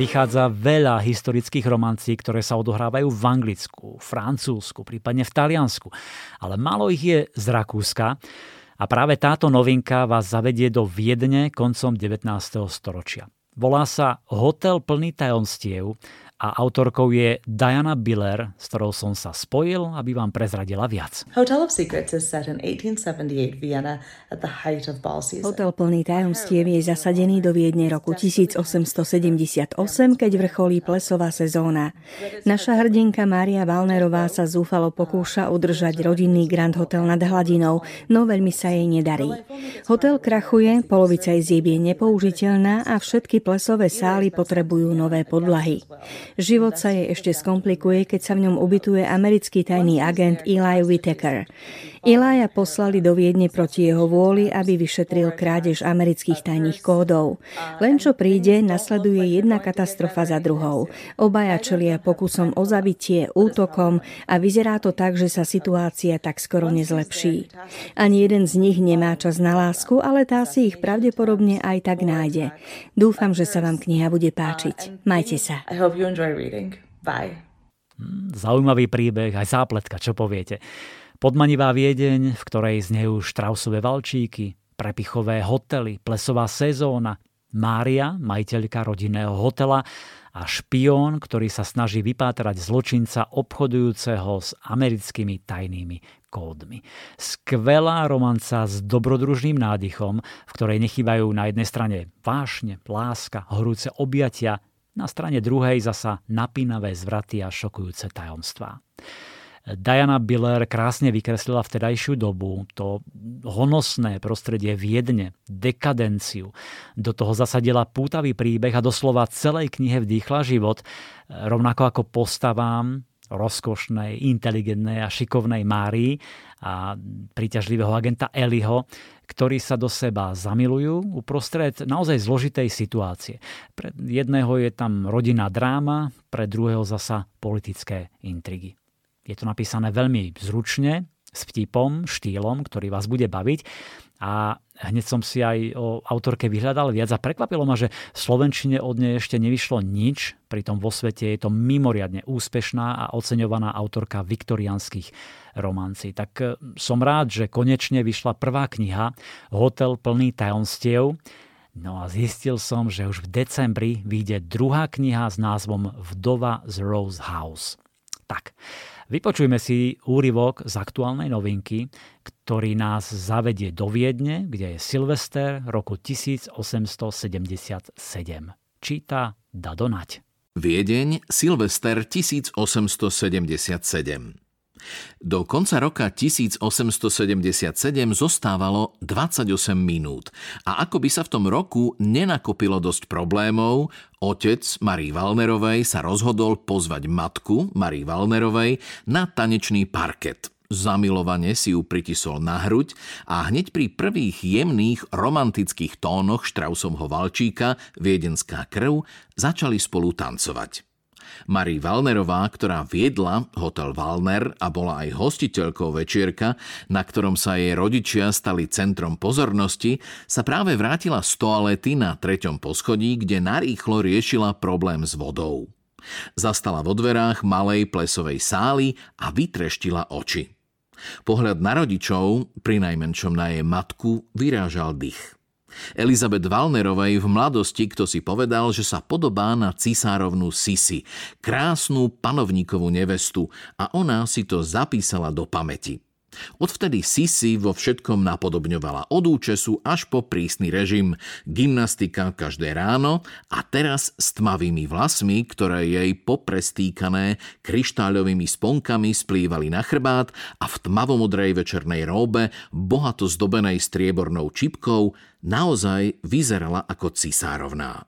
Vychádza veľa historických romancí, ktoré sa odohrávajú v Anglicku, Francúzsku, prípadne v Taliansku. Ale málo ich je z Rakúska a práve táto novinka vás zavedie do Viedne koncom 19. storočia. Volá sa Hotel plný tajomstiev a autorkou je Diana Biller, s ktorou som sa spojil, aby vám prezradila viac. Hotel plný tajomstiev je zasadený do Viedne roku 1878, keď vrcholí plesová sezóna. Naša hrdinka Mária Wallnerová sa zúfalo pokúša udržať rodinný Grand Hotel nad hladinou, no veľmi sa jej nedarí. Hotel krachuje, polovica izieb je nepoužiteľná a všetky plesové sály potrebujú nové podlahy. Život sa jej ešte skomplikuje, keď sa v ňom ubytuje americký tajný agent Eli Whitaker. Eliáša poslali do Viedne proti jeho vôli, aby vyšetril krádež amerických tajných kódov. Len čo príde, nasleduje jedna katastrofa za druhou. Obaja čelia pokusom o zabitie, útokom a vyzerá to tak, že sa situácia tak skoro nezlepší. Ani jeden z nich nemá čas na lásku, ale tá si ich pravdepodobne aj tak nájde. Dúfam, že sa vám kniha bude páčiť. Majte sa. Zaujímavý príbeh, aj zápletka, čo poviete. Podmanivá Viedeň, v ktorej znejú Straussové valčíky, prepichové hotely, plesová sezóna, Mária, majiteľka rodinného hotela a špión, ktorý sa snaží vypátrať zločinca obchodujúceho s americkými tajnými kódmi. Skvelá romanca s dobrodružným nádychom, v ktorej nechýbajú na jednej strane vášne, láska, horúce objatia, na strane druhej zasa napínavé zvraty a šokujúce tajomstvá. Diana Biller krásne vykreslila vtedajšiu dobu, to honosné prostredie Viedne, dekadenciu. Do toho zasadila pútavý príbeh a doslova celej knihe vdýchla život, rovnako ako postavám rozkošnej, inteligentnej a šikovnej Márii a príťažlivého agenta Eliho, ktorí sa do seba zamilujú uprostred naozaj zložitej situácie. Pre jedného je tam rodinná dráma, pre druhého zasa politické intrigy. Je to napísané veľmi zručne, s vtipom, štýlom, ktorý vás bude baviť. A hneď som si aj o autorke vyhľadal viac a prekvapilo ma, že v slovenčine od nej ešte nevyšlo nič, pritom vo svete je to mimoriadne úspešná a oceňovaná autorka viktoriánskych romancí. Tak som rád, že konečne vyšla prvá kniha Hotel plný tajomstiev. No a zistil som, že už v decembri vyjde druhá kniha s názvom Vdova z Rose House. Tak, vypočujme si úryvok z aktuálnej novinky, ktorý nás zavedie do Viedne, kde je Silvester roku 1877. Číta Dado Nagy. Viedeň, Silvester 1877. Do konca roka 1877 zostávalo 28 minút a ako by sa v tom roku nenakopilo dosť problémov, otec Marie Wallnerovej sa rozhodol pozvať matku Marie Wallnerovej na tanečný parket. Zamilovane si ju pritisol na hruď a hneď pri prvých jemných romantických tónoch Straussovho valčíka Viedenská krv začali spolu tancovať. Marie Wallnerová, ktorá viedla hotel Wallner a bola aj hostiteľkou večierka, na ktorom sa jej rodičia stali centrom pozornosti, sa práve vrátila z toalety na 3. poschodí, kde narýchlo riešila problém s vodou. Zastala vo dverách malej plesovej sály a vytreštila oči. Pohľad na rodičov, prinajmenšom na jej matku, vyrážal dych. Elisabeth Wallnerovej v mladosti kto si povedal, že sa podobá na cisárovnú Sisi, krásnu panovníkovú nevestu, a ona si to zapísala do pamäti. Odvtedy Sisi vo všetkom napodobňovala od účesu až po prísny režim, gymnastika každé ráno a teraz s tmavými vlasmi, ktoré jej poprestýkané kryštáľovými sponkami splývali na chrbát a v tmavomodrej večernej róbe, bohato zdobenej striebornou čipkou, naozaj vyzerala ako cisárovná.